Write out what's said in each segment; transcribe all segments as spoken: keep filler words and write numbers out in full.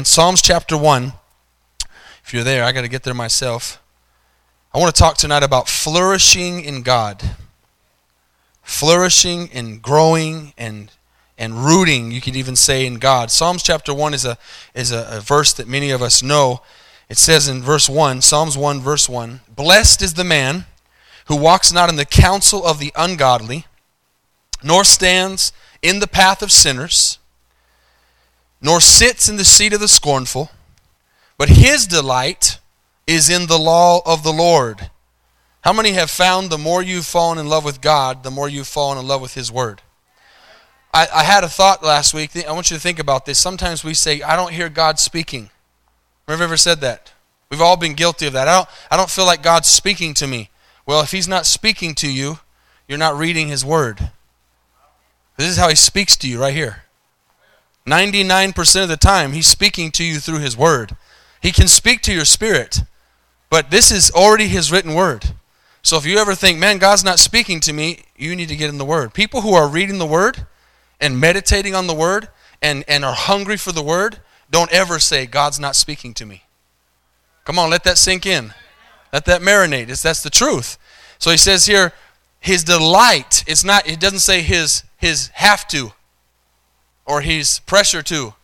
man. Psalms chapter one. If you're there, I got to get there myself. I want to talk tonight about flourishing in God. Flourishing and growing and and rooting, you could even say, in God. Psalms chapter one is a is a, a verse that many of us know. It says in verse one, Psalms one, verse one, "Blessed is the man who walks not in the counsel of the ungodly, nor stands in the path of sinners, nor sits in the seat of the scornful, but his delight is in the law of the Lord." How many have found the more you've fallen in love with God, the more you've fallen in love with His Word? I, I had a thought last week. I want you to think about this. Sometimes we say, "I don't hear God speaking." Have you ever said that? We've all been guilty of that. I don't, I don't feel like God's speaking to me. Well, if He's not speaking to you, you're not reading His Word. This is how He speaks to you right here. ninety-nine percent of the time, He's speaking to you through His Word. He can speak to your spirit, but this is already His written Word. So if you ever think, man, God's not speaking to me, you need to get in the Word. People who are reading the Word and meditating on the Word and, and are hungry for the Word, don't ever say, "God's not speaking to me." Come on, let that sink in. Let that marinate. It's, that's the truth. So he says here, his delight, it's not, it doesn't say his his have to, or his pressure to,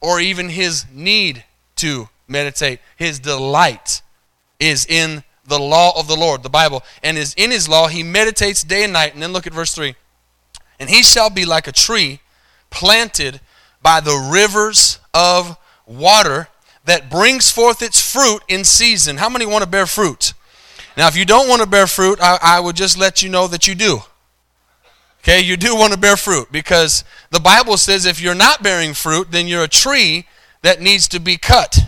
or even his need to meditate. His delight is in the law of the Lord, the Bible, and is in His law he meditates day and night. And then look at verse three. "And he shall be like a tree planted by the rivers of water, that brings forth its fruit in season." How many want to bear fruit? Now, if you don't want to bear fruit, I, I would just let you know that you do. Okay, you do want to bear fruit, because the Bible says if you're not bearing fruit, then you're a tree that needs to be cut.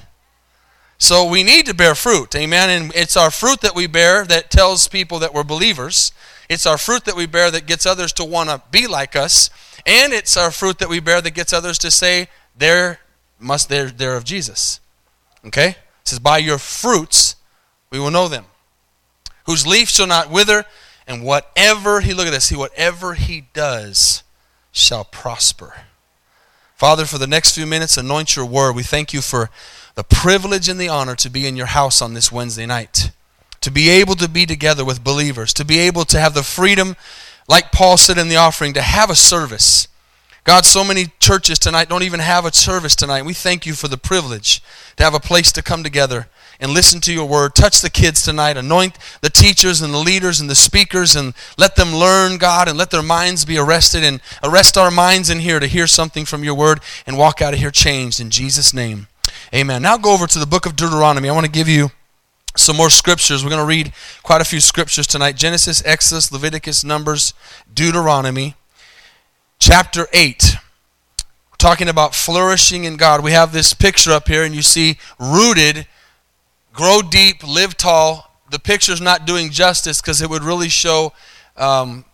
So we need to bear fruit, amen? And it's our fruit that we bear that tells people that we're believers. It's our fruit that we bear that gets others to want to be like us. And it's our fruit that we bear that gets others to say they're, must, they're, they're of Jesus. Okay? It says, "By your fruits we will know them. Whose leaf shall not wither, and whatever he," look at this, "whatever he does shall prosper." Father, for the next few minutes, anoint your word. We thank you for the privilege and the honor to be in your house on this Wednesday night, to be able to be together with believers, to be able to have the freedom, like Paul said in the offering, to have a service. God, so many churches tonight don't even have a service tonight. We thank you for the privilege to have a place to come together and listen to your word. Touch the kids tonight. Anoint the teachers and the leaders and the speakers, and let them learn, God, and let their minds be arrested, and arrest our minds in here to hear something from your word and walk out of here changed in Jesus' name. Amen. Now go over to the book of Deuteronomy. I want to give you some more scriptures. We're going to read quite a few scriptures tonight. Genesis, Exodus, Leviticus, Numbers, Deuteronomy. Chapter eight. We're talking about flourishing in God. We have this picture up here, and you see rooted, grow deep, live tall. The picture's not doing justice, because it would really show um,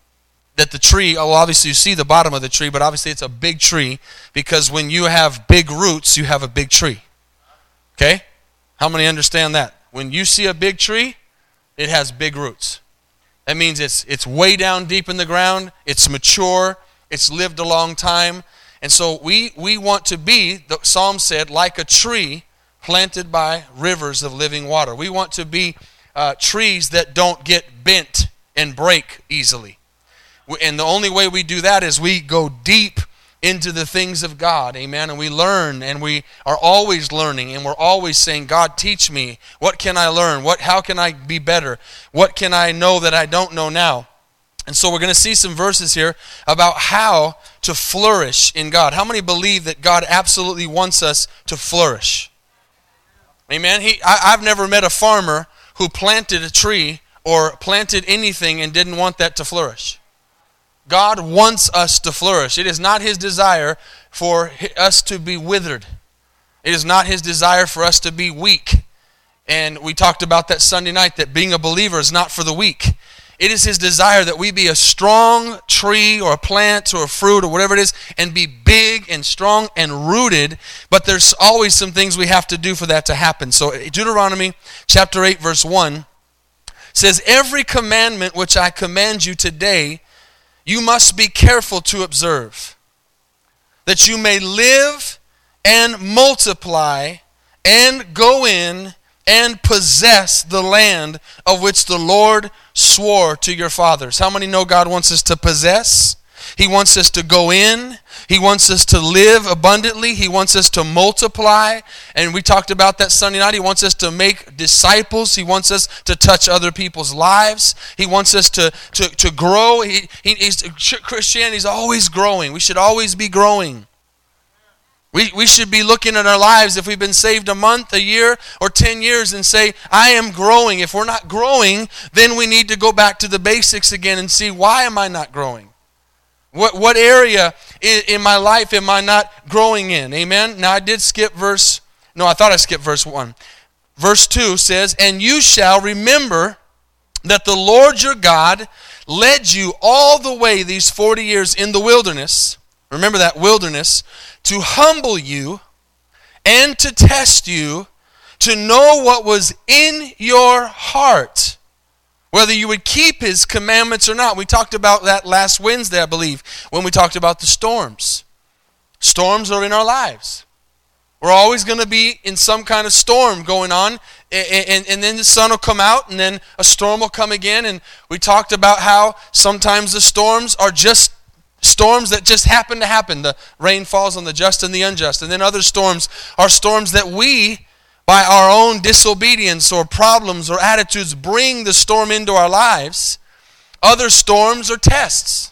that the tree, oh, obviously you see the bottom of the tree, but obviously it's a big tree, because when you have big roots, you have a big tree. Okay? How many understand that? When you see a big tree, it has big roots. That means it's it's way down deep in the ground, it's mature, it's lived a long time. And so we we want to be, the Psalm said, like a tree planted by rivers of living water. We want to be uh, trees that don't get bent and break easily. And the only way we do that is we go deep into the things of God, amen, and we learn, and we are always learning, and we're always saying, "God, teach me. What can I learn? What? How can I be better? What can I know that I don't know now?" And so we're going to see some verses here about how to flourish in God. How many believe that God absolutely wants us to flourish? Amen. He, I, I've never met a farmer who planted a tree or planted anything and didn't want that to flourish. God wants us to flourish. It is not His desire for us to be withered. It is not His desire for us to be weak. And we talked about that Sunday night, that being a believer is not for the weak. It is His desire that we be a strong tree or a plant or a fruit or whatever it is, and be big and strong and rooted, but there's always some things we have to do for that to happen. So Deuteronomy chapter eight verse one says, "Every commandment which I command you today, you must be careful to observe, that you may live and multiply and go in and possess the land of which the Lord swore to your fathers. How many know God wants us to possess? He wants us to go in. He wants us to live abundantly. He wants us to multiply. And we talked about that Sunday night. He wants us to make disciples. He wants us to touch other people's lives. He wants us to, to, to grow. He, he, he's, Christianity is always growing. We should always be growing. We, we should be looking at our lives if we've been saved a month, a year, or ten years and say, I am growing. If we're not growing, then we need to go back to the basics again and see, why am I not growing? What what area in, in my life am I not growing in? Amen? Now I did skip verse, no I thought I skipped verse one. Verse two says, and you shall remember that the Lord your God led you all the way these forty years in the wilderness. Remember that wilderness, to humble you and to test you, to know what was in your heart, whether you would keep his commandments or not. We talked about that last Wednesday, I believe, when we talked about the storms. Storms are in our lives. We're always going to be in some kind of storm going on, and, and, and then the sun will come out, and then a storm will come again, and we talked about how sometimes the storms are just storms that just happen to happen. The rain falls on the just and the unjust. And then other storms are storms that we, by our own disobedience or problems or attitudes, bring the storm into our lives. Other storms are tests.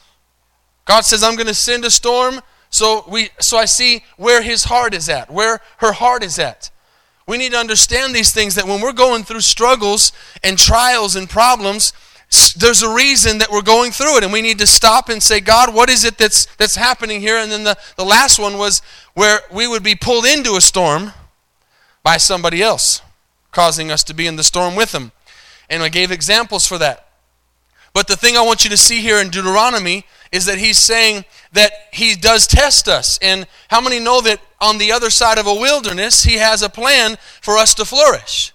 God says, I'm going to send a storm, so we, so I see where his heart is at, where her heart is at. We need to understand these things, that when we're going through struggles and trials and problems, there's a reason that we're going through it, and we need to stop and say, God, what is it that's that's happening here? And then the, the last one was where we would be pulled into a storm by somebody else, causing us to be in the storm with them. And I gave examples for that. But the thing I want you to see here in Deuteronomy is that he's saying that he does test us. And how many know that on the other side of a wilderness, he has a plan for us to flourish?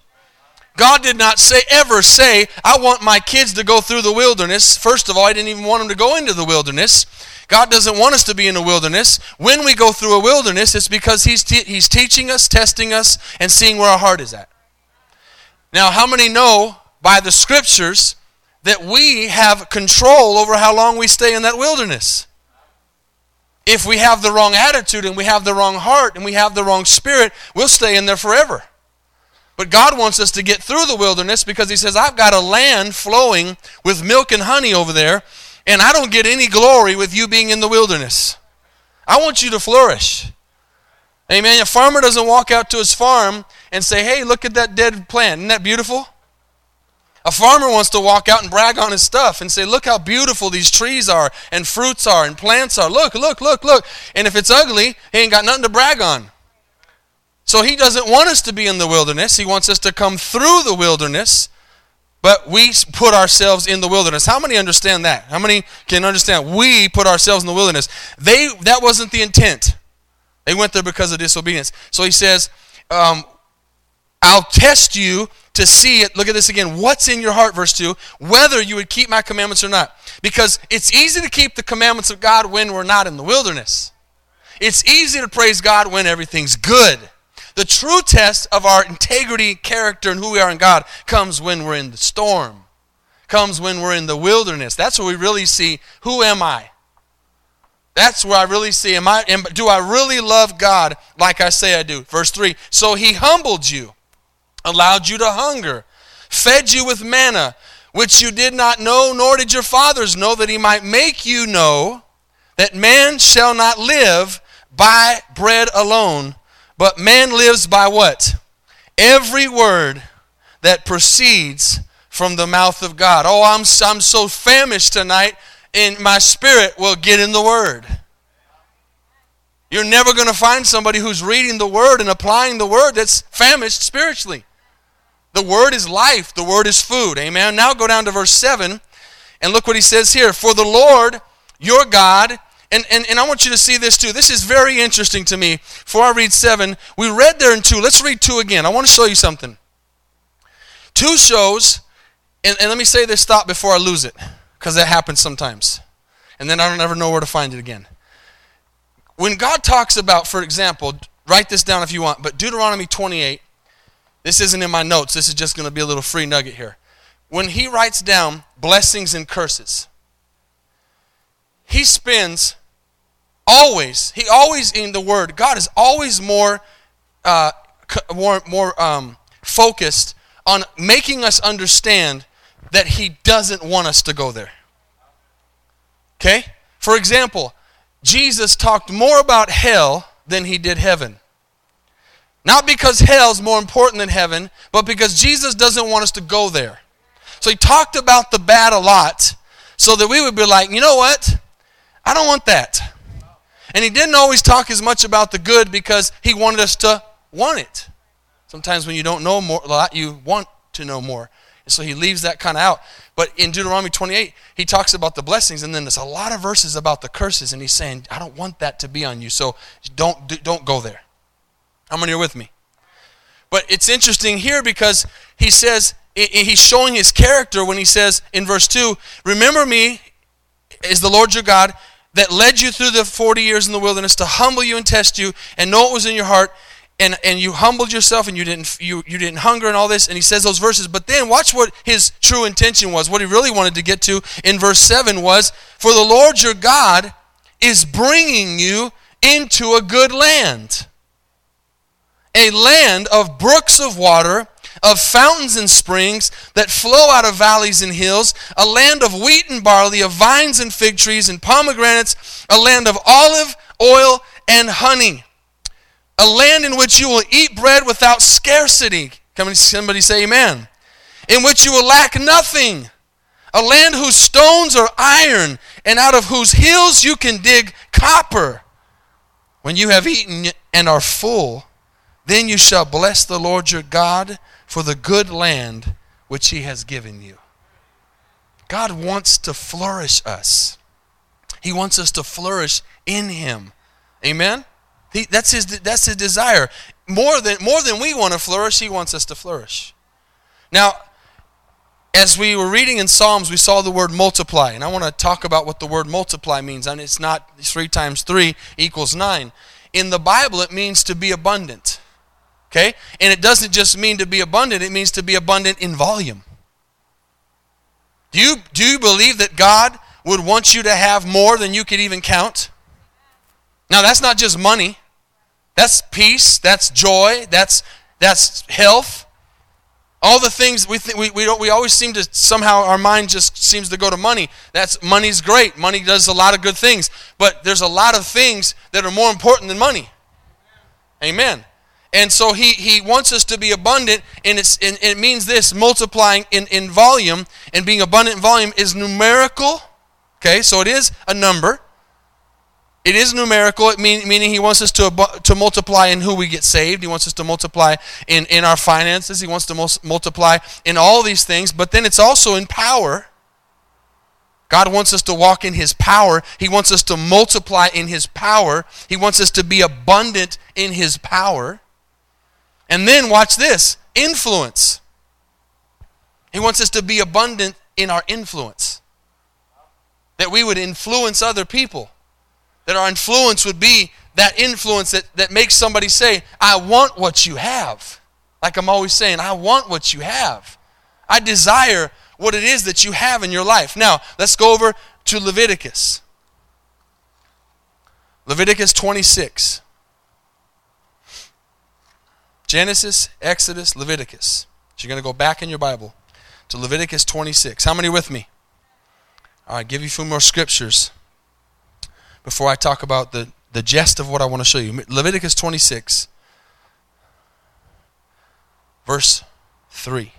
God did not say ever say, I want my kids to go through the wilderness. First of all, I didn't even want them to go into the wilderness. God doesn't want us to be in a wilderness. When we go through a wilderness, it's because he's, te- he's teaching us, testing us, and seeing where our heart is at. Now, how many know by the scriptures that we have control over how long we stay in that wilderness? If we have the wrong attitude and we have the wrong heart and we have the wrong spirit, we'll stay in there forever. But God wants us to get through the wilderness because he says, I've got a land flowing with milk and honey over there, and I don't get any glory with you being in the wilderness. I want you to flourish. Amen. A farmer doesn't walk out to his farm and say, hey, look at that dead plant. Isn't that beautiful? A farmer wants to walk out and brag on his stuff and say, look how beautiful these trees are and fruits are and plants are. Look, look, look, look. And if it's ugly, he ain't got nothing to brag on. So he doesn't want us to be in the wilderness. He wants us to come through the wilderness, but we put ourselves in the wilderness. How many understand that? How many can understand we put ourselves in the wilderness? They that wasn't the intent. They went there because of disobedience. So he says, um, I'll test you to see it. Look at this again. What's in your heart, verse two, whether you would keep my commandments or not. Because it's easy to keep the commandments of God when we're not in the wilderness. It's easy to praise God when everything's good. The true test of our integrity, character, and who we are in God comes when we're in the storm, comes when we're in the wilderness. That's where we really see, who am I? That's where I really see, am I? Am, do I really love God like I say I do? Verse three, so he humbled you, allowed you to hunger, fed you with manna, which you did not know, nor did your fathers know, that he might make you know that man shall not live by bread alone, but man lives by what? Every word that proceeds from the mouth of God. Oh, I'm I'm so famished tonight, and my spirit will get in the Word. You're never going to find somebody who's reading the Word and applying the Word that's famished spiritually. The Word is life. The Word is food. Amen? Now go down to verse seven, and look what he says here. For the Lord your God... And, and and I want you to see this too. This is very interesting to me. Before I read seven, we read there in two. Let's read two again. I want to show you something. Two shows, and, and let me say this thought before I lose it, because that happens sometimes. And then I don't ever know where to find it again. When God talks about, for example, write this down if you want, but Deuteronomy twenty-eight, this isn't in my notes, this is just going to be a little free nugget here. When he writes down blessings and curses, he spends always, he always in the Word, God is always more uh, more, more um, focused on making us understand that he doesn't want us to go there. Okay? For example, Jesus talked more about hell than he did heaven. Not because hell's more important than heaven, but because Jesus doesn't want us to go there. So he talked about the bad a lot so that we would be like, you know what? I don't want that. And he didn't always talk as much about the good because he wanted us to want it. Sometimes when you don't know more, a lot, you want to know more. And so he leaves that kind of out. But in Deuteronomy twenty-eight, he talks about the blessings, and then there's a lot of verses about the curses, and he's saying, I don't want that to be on you, so don't, don't go there. How many are with me? But it's interesting here because he says, he's showing his character when he says in verse two, remember me is the Lord your God that led you through the forty years in the wilderness to humble you and test you and know what was in your heart, and, and you humbled yourself and you didn't you you didn't hunger and all this. And he says those verses, but then watch what his true intention was. What he really wanted to get to in verse seven was, for the Lord your God is bringing you into a good land, a land of brooks of water, of fountains and springs that flow out of valleys and hills, a land of wheat and barley, of vines and fig trees and pomegranates, a land of olive, oil, and honey, a land in which you will eat bread without scarcity. Can somebody say amen? In which you will lack nothing, a land whose stones are iron and out of whose hills you can dig copper. When you have eaten and are full, then you shall bless the Lord your God for the good land which he has given you. God wants to flourish us. He wants us to flourish in him. Amen? He, that's, his, that's his desire. More than, more than we want to flourish, he wants us to flourish. Now, as we were reading in Psalms, we saw the word multiply. And I want to talk about what the word multiply means. And it's not three times three equals nine. In the Bible, it means to be abundant. Okay? And it doesn't just mean to be abundant, it means to be abundant in volume. Do you, do you believe that God would want you to have more than you could even count? Now that's not just money. That's peace, that's joy, that's that's health. All the things we th- we we don't we always seem to somehow our mind just seems to go to money. That's money's great. Money does a lot of good things, but there's a lot of things that are more important than money. Amen. And so he, he wants us to be abundant, and, it's, and it means this, multiplying in, in volume, and being abundant in volume is numerical. Okay, so it is a number. It is numerical, it mean, meaning he wants us to to multiply in who we get saved. He wants us to multiply in, in our finances. He wants to mul- multiply in all these things. But then it's also in power. God wants us to walk in his power. He wants us to multiply in his power. He wants us to be abundant in his power. And then watch this, influence. He wants us to be abundant in our influence. That we would influence other people. That our influence would be that influence that, that makes somebody say, I want what you have. Like I'm always saying, I want what you have. I desire what it is that you have in your life. Now, let's go over to Leviticus. Leviticus twenty-six. Genesis, Exodus, Leviticus. So you're going to go back in your Bible to Leviticus twenty-six. How many with me? All right, give you a few more scriptures before I talk about the, the gist of what I want to show you. Leviticus twenty-six, verse three.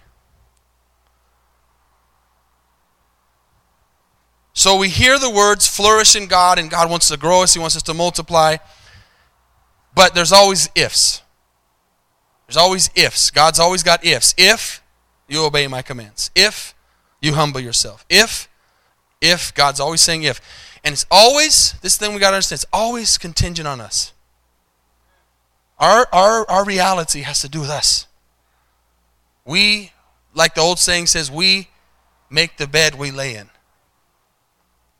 So we hear the words flourish in God, and God wants to grow us. He wants us to multiply. But there's always ifs. There's always ifs. God's always got ifs. If you obey my commands. If you humble yourself. If, if, God's always saying if. And it's always, this thing we got to understand, it's always contingent on us. Our, our, our reality has to do with us. We, like the old saying says, we make the bed we lay in.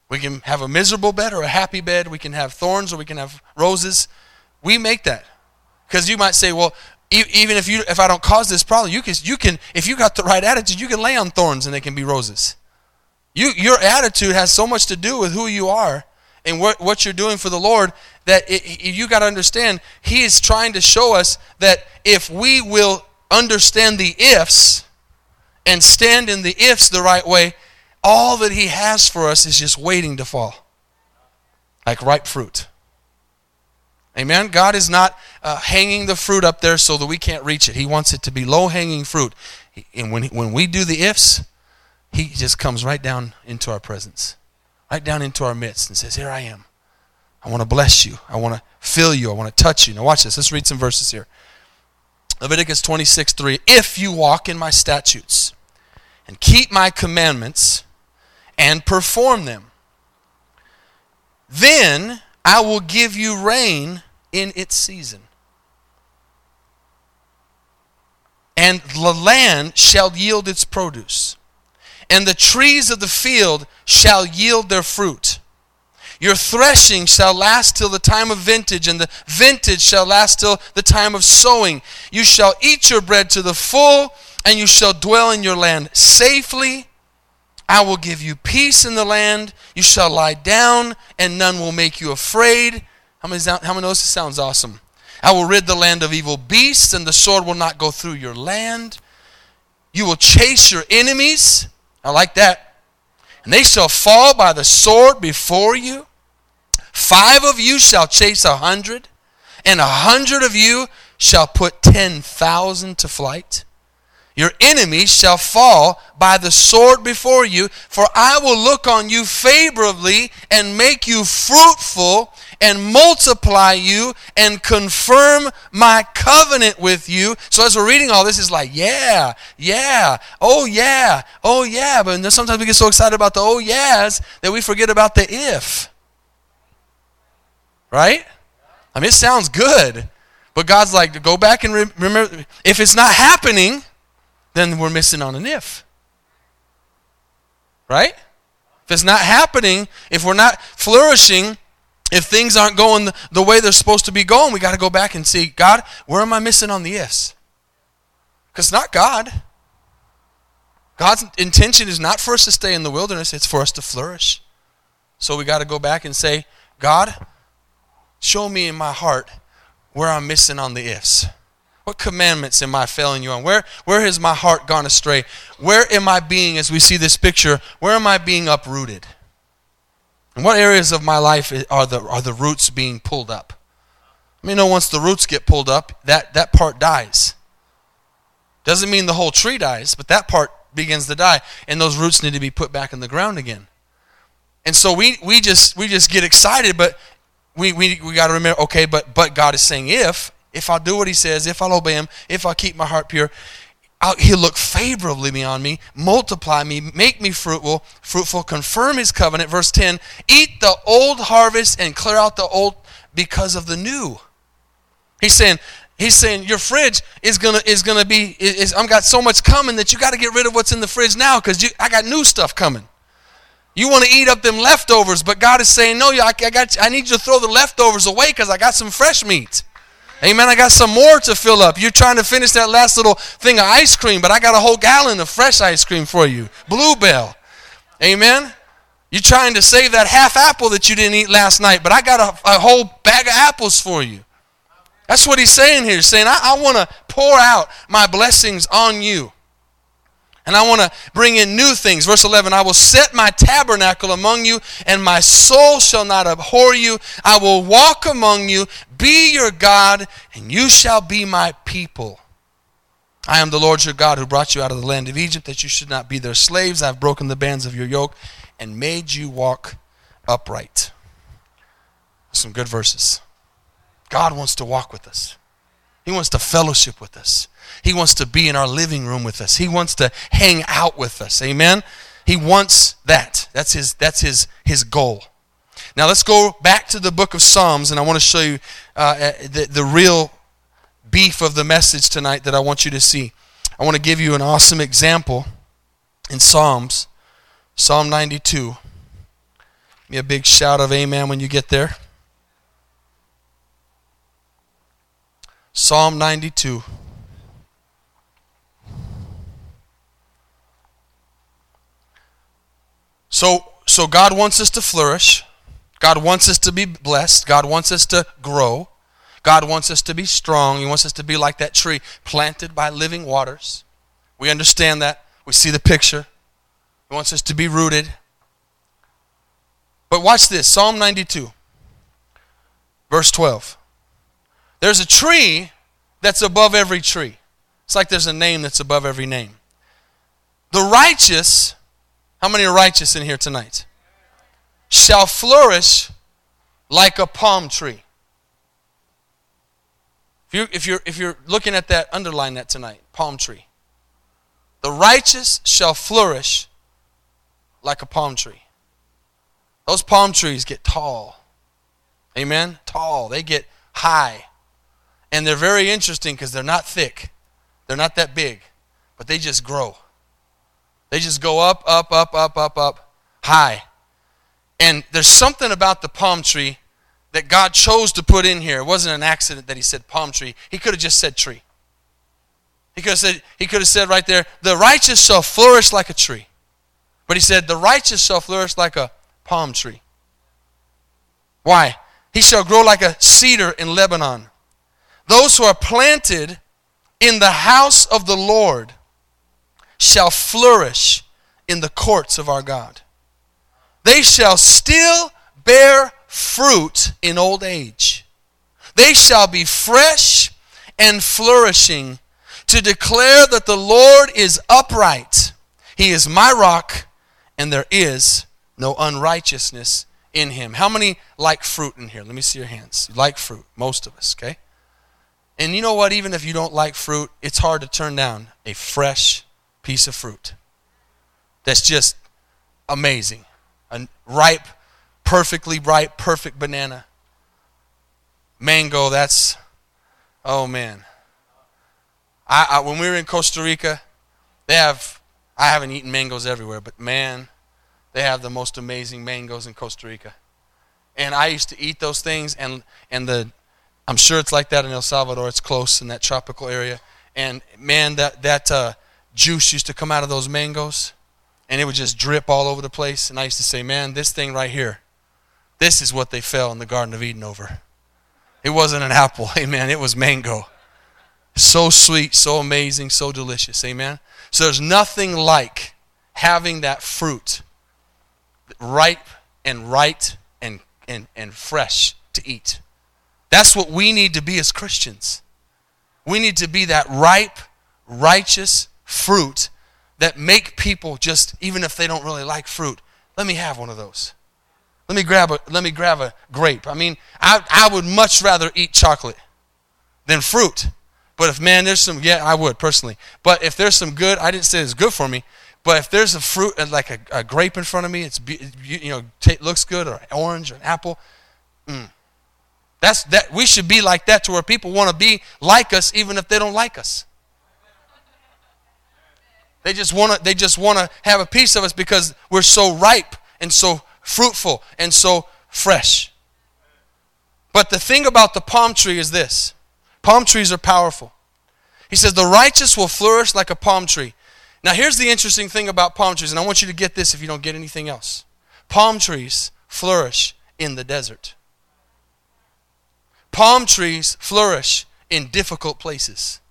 We can have a miserable bed or a happy bed. We can have thorns or we can have roses. We make that. Because you might say, well, e- even if you if I don't cause this problem, you can you can if you got the right attitude, you can lay on thorns and they can be roses. You your attitude has so much to do with who you are and what, what you're doing for the Lord, that it, you got to understand He is trying to show us that if we will understand the ifs and stand in the ifs the right way, all that He has for us is just waiting to fall, like ripe fruit. Amen? God is not uh, hanging the fruit up there so that we can't reach it. He wants it to be low-hanging fruit. And when when we do the ifs, He just comes right down into our presence, right down into our midst and says, here I am. I want to bless you. I want to fill you. I want to touch you. Now watch this. Let's read some verses here. Leviticus twenty-six three. If you walk in my statutes and keep my commandments and perform them, then I will give you rain in its season, and the land shall yield its produce, and the trees of the field shall yield their fruit. Your threshing shall last till the time of vintage, and the vintage shall last till the time of sowing. You shall eat your bread to the full, and you shall dwell in your land safely. I will give you peace in the land. You shall lie down, and none will make you afraid. How many, how many knows this sounds awesome? I will rid the land of evil beasts, and the sword will not go through your land. You will chase your enemies. I like that. And they shall fall by the sword before you. Five of you shall chase a hundred, and a hundred of you shall put ten thousand to flight. Your enemies shall fall by the sword before you, for I will look on you favorably and make you fruitful and multiply you and confirm my covenant with you. So as we're reading all this, it's like, yeah, yeah, oh yeah, oh yeah. But sometimes we get so excited about the oh yeahs that we forget about the if. Right? I mean, it sounds good. But God's like, go back and re- remember, if it's not happening, then we're missing on an if. Right? If it's not happening, if we're not flourishing, if things aren't going the way they're supposed to be going, we got to go back and see, God, where am I missing on the ifs? Because it's not God. God's intention is not for us to stay in the wilderness, it's for us to flourish. So we got to go back and say, God, show me in my heart where I'm missing on the ifs. What commandments am I failing you on? Where where has my heart gone astray? Where am I being, as we see this picture, where am I being uprooted? And what areas of my life are the are the roots being pulled up? I mean, you know, once the roots get pulled up, that, that part dies. Doesn't mean the whole tree dies, but that part begins to die, and those roots need to be put back in the ground again. And so we we just we just get excited, but we we, we got to remember, okay, but but God is saying if. If I do what He says, if I'll obey Him, if I keep my heart pure, I'll, He'll look favorably on me, multiply me, make me fruitful, fruitful, confirm His covenant. Verse ten, eat the old harvest and clear out the old because of the new. He's saying, He's saying your fridge is gonna is gonna be. Is, I've got so much coming that you got to get rid of what's in the fridge now because I got new stuff coming. You want to eat up them leftovers, but God is saying, no, I, I got. I need you to throw the leftovers away because I got some fresh meat. Amen, I got some more to fill up. You're trying to finish that last little thing of ice cream, but I got a whole gallon of fresh ice cream for you. Bluebell. Amen? You're trying to save that half apple that you didn't eat last night, but I got a, a whole bag of apples for you. That's what He's saying here. He's saying, I, I want to pour out my blessings on you. And I want to bring in new things. Verse eleven, I will set my tabernacle among you, and my soul shall not abhor you. I will walk among you, be your God, and you shall be my people. I am the Lord your God who brought you out of the land of Egypt, that you should not be their slaves. I have broken the bands of your yoke and made you walk upright. Some good verses. God wants to walk with us. He wants to fellowship with us. He wants to be in our living room with us. He wants to hang out with us. Amen? He wants that. That's his That's his, his goal. Now let's go back to the book of Psalms, and I want to show you uh, the, the real beef of the message tonight that I want you to see. I want to give you an awesome example in Psalms, Psalm ninety-two. Give me a big shout of amen when you get there. Psalm ninety-two. So, so God wants us to flourish. God wants us to be blessed. God wants us to grow. God wants us to be strong. He wants us to be like that tree planted by living waters. We understand that. We see the picture. He wants us to be rooted. But watch this, Psalm ninety-two, verse twelve. There's a tree that's above every tree. It's like there's a name that's above every name. The righteous, how many are righteous in here tonight? Shall flourish like a palm tree. If you're, if you're, if you're looking at that, underline that tonight, palm tree. The righteous shall flourish like a palm tree. Those palm trees get tall. Amen? Tall. They get high. And they're very interesting because they're not thick. They're not that big. But they just grow. They just go up, up, up, up, up, up, high. And there's something about the palm tree that God chose to put in here. It wasn't an accident that he said palm tree. He could have just said tree. He could have said, he could have said right there, the righteous shall flourish like a tree. But he said, the righteous shall flourish like a palm tree. Why? He shall grow like a cedar in Lebanon. Those who are planted in the house of the Lord shall flourish in the courts of our God. They shall still bear fruit in old age. They shall be fresh and flourishing to declare that the Lord is upright. He is my rock, and there is no unrighteousness in him. How many like fruit in here? Let me see your hands. You like fruit, most of us, okay? And you know what? Even if you don't like fruit, it's hard to turn down a fresh piece of fruit. That's just amazing. A ripe, perfectly ripe, perfect banana. Mango, that's, oh man. I, I when we were in Costa Rica, they have, I haven't eaten mangoes everywhere, but man, they have the most amazing mangoes in Costa Rica. And I used to eat those things, and and the I'm sure it's like that in El Salvador. It's close in that tropical area. And man, that, that uh, juice used to come out of those mangoes, and it would just drip all over the place. And I used to say, man, this thing right here, this is what they fell in the Garden of Eden over. It wasn't an apple, amen. It was mango. So sweet, so amazing, so delicious, amen. So there's nothing like having that fruit ripe and right and, and, and fresh to eat. That's what we need to be as Christians. We need to be that ripe, righteous fruit that make people just, even if they don't really like fruit, let me have one of those. Let me grab a, let me grab a grape. I mean, I, I would much rather eat chocolate than fruit. But if, man, there's some, yeah, I would personally. But if there's some good, I didn't say it's good for me, but if there's a fruit, like a, a grape in front of me, it's you know t- looks good, or an orange, or an apple. Mm. That's that we should be like that, to where people want to be like us, even if they don't like us. They just want to. They just want to have a piece of us because we're so ripe and so fruitful and so fresh. But the thing about the palm tree is this: palm trees are powerful. He says, "The righteous will flourish like a palm tree." Now, here's the interesting thing about palm trees, and I want you to get this if you don't get anything else. Palm trees flourish in the desert. Palm trees flourish in difficult places.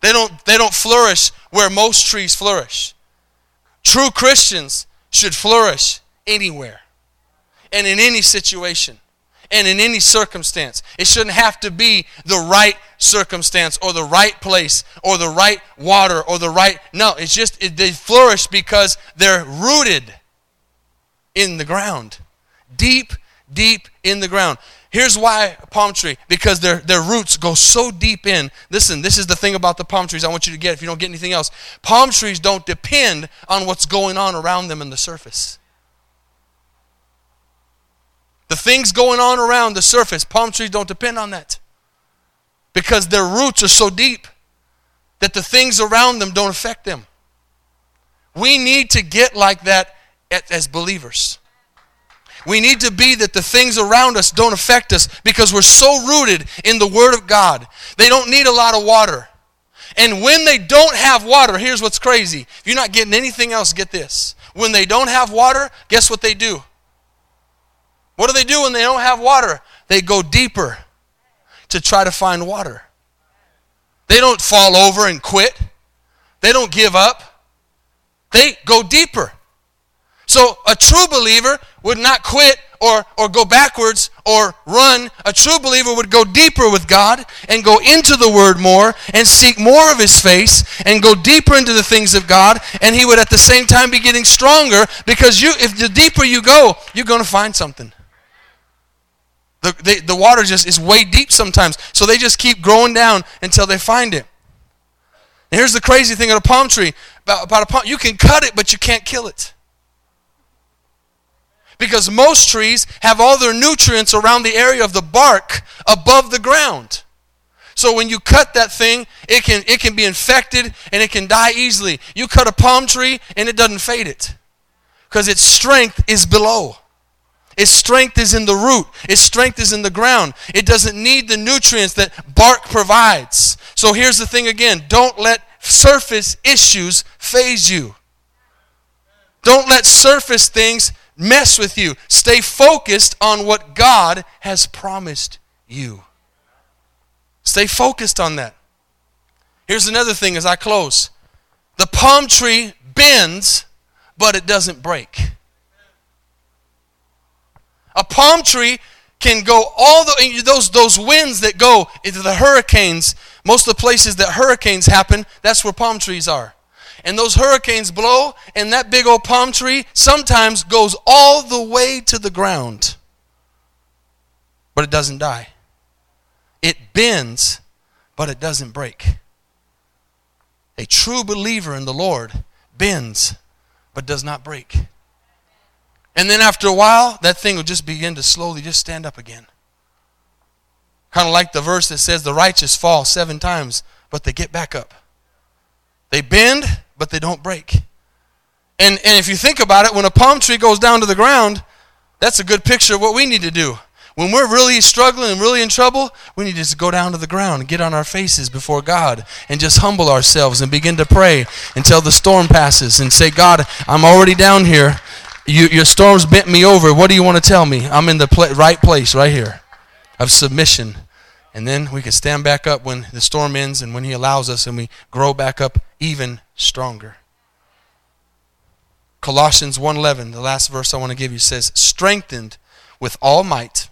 They don't, they don't flourish where most trees flourish. True Christians should flourish anywhere and in any situation and in any circumstance. It shouldn't have to be the right circumstance or the right place or the right water or the right... No, it's just it, they flourish because they're rooted in the ground. Deep, deep in the ground. Here's why a palm tree, because their, their roots go so deep in. Listen, this is the thing about the palm trees I want you to get if you don't get anything else. Palm trees don't depend on what's going on around them in the surface. The things going on around the surface, palm trees don't depend on that, because their roots are so deep that the things around them don't affect them. We need to get like that as believers. We need to be that the things around us don't affect us because we're so rooted in the Word of God. They don't need a lot of water. And when they don't have water, here's what's crazy. If you're not getting anything else, get this. When they don't have water, guess what they do? What do they do when they don't have water? They go deeper to try to find water. They don't fall over and quit. They don't give up. They go deeper. So a true believer would not quit or, or go backwards or run. A true believer would go deeper with God and go into the Word more and seek more of His face and go deeper into the things of God, and he would at the same time be getting stronger because you, if the deeper you go, you're going to find something. The, the, the water just is way deep sometimes, so they just keep growing down until they find it. And here's the crazy thing about a palm tree. About, about a palm, you can cut it, but you can't kill it. Because most trees have all their nutrients around the area of the bark above the ground. So when you cut that thing, it can it can be infected and it can die easily. You cut a palm tree and it doesn't fade it. Because its strength is below. Its strength is in the root. Its strength is in the ground. It doesn't need the nutrients that bark provides. So here's the thing again. Don't let surface issues phase you. Don't let surface things mess with you. Stay focused on what God has promised you. Stay focused on that. Here's another thing as I close. The palm tree bends, but it doesn't break. A palm tree can go all the, those, those winds that go into the hurricanes, most of the places that hurricanes happen, that's where palm trees are. And those hurricanes blow, and that big old palm tree sometimes goes all the way to the ground. But it doesn't die. It bends, but it doesn't break. A true believer in the Lord bends, but does not break. And then after a while, that thing will just begin to slowly just stand up again. Kind of like the verse that says, the righteous fall seven times, but they get back up. They bend, but they don't break. And and if you think about it, when a palm tree goes down to the ground, that's a good picture of what we need to do. When we're really struggling and really in trouble, we need to just go down to the ground and get on our faces before God and just humble ourselves and begin to pray until the storm passes and say, God, I'm already down here. You, your storm's bent me over. What do you want to tell me? I'm in the pl- right place right here of submission. And then we can stand back up when the storm ends and when He allows us, and we grow back up even stronger. Colossians one eleven, the last verse I want to give you, says, strengthened with all might,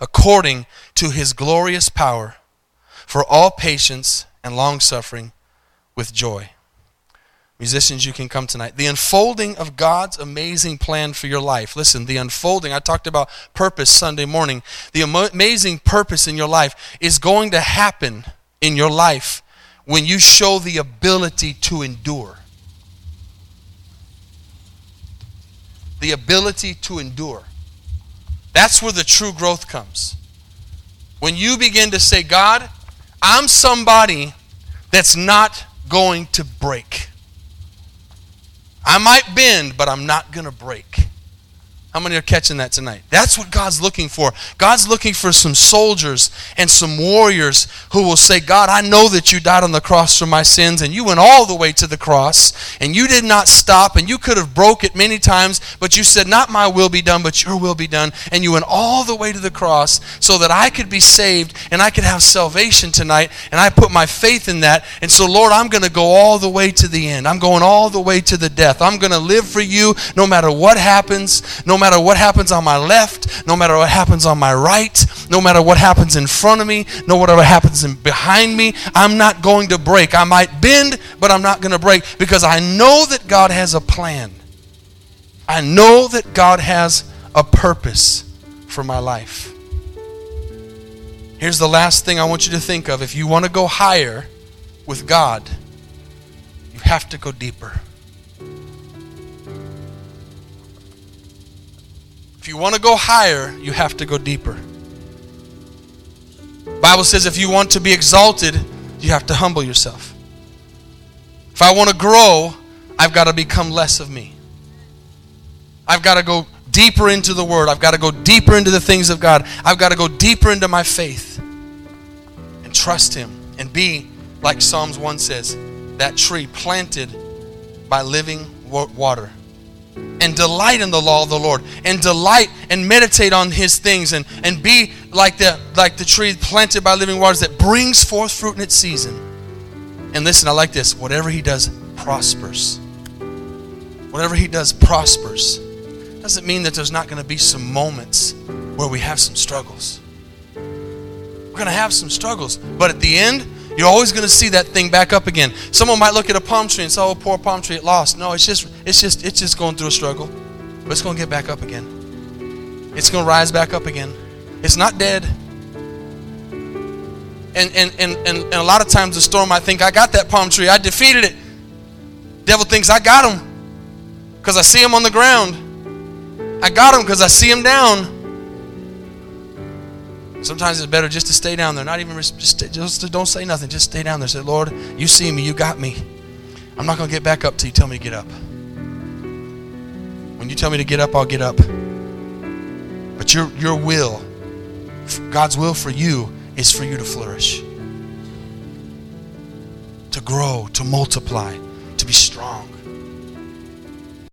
according to His glorious power, for all patience and long-suffering with joy. Musicians, you can come tonight. The unfolding of God's amazing plan for your life. Listen, the unfolding, I talked about purpose Sunday morning. The amazing purpose in your life is going to happen in your life when you show the ability to endure. The ability to endure. That's where the true growth comes. When you begin to say, God, I'm somebody that's not going to break. I might bend, but I'm not going to break. How many are catching that tonight? That's what God's looking for. God's looking for some soldiers and some warriors who will say, God, I know that you died on the cross for my sins, and you went all the way to the cross, and you did not stop, and you could have broke it many times, but you said, not my will be done, but your will be done, and you went all the way to the cross so that I could be saved, and I could have salvation tonight, and I put my faith in that, and so, Lord, I'm going to go all the way to the end. I'm going all the way to the death. I'm going to live for you no matter what happens, no No matter what happens on my left, no matter what happens on my right, no matter what happens in front of me, no matter what happens in behind me, I'm not going to break. I might bend, but I'm not going to break because I know that God has a plan. I know that God has a purpose for my life. Here's the last thing I want you to think of. If you want to go higher with God, you have to go deeper. If you want to go higher, you have to go deeper. The Bible says if you want to be exalted, you have to humble yourself. If I want to grow, I've got to become less of me. I've got to go deeper into the Word. I've got to go deeper into the things of God. I've got to go deeper into my faith and trust Him and be, like Psalms one says, that tree planted by living water. And delight in the law of the Lord, and delight and meditate on His things, and, and be like the, like the tree planted by living waters that brings forth fruit in its season. And listen, I like this. Whatever He does prospers. Whatever He does prospers. Doesn't mean that there's not going to be some moments where we have some struggles. We're going to have some struggles, but at the end, you're always going to see that thing back up again. Someone might look at a palm tree and say, "Oh, poor palm tree, it lost." No, it's just, it's just, it's just going through a struggle, but it's going to get back up again. It's going to rise back up again. It's not dead. And and and and, and a lot of times the storm, I think I got that palm tree. I defeated it. Devil thinks I got him because I see him on the ground. I got him because I see him down. Sometimes it's better just to stay down there. Not even just, just don't say nothing. Just stay down there. Say, "Lord, you see me. You got me. I'm not going to get back up till you tell me to get up. When you tell me to get up, I'll get up. But your your will, God's will for you, is for you to flourish, to grow, to multiply, to be strong."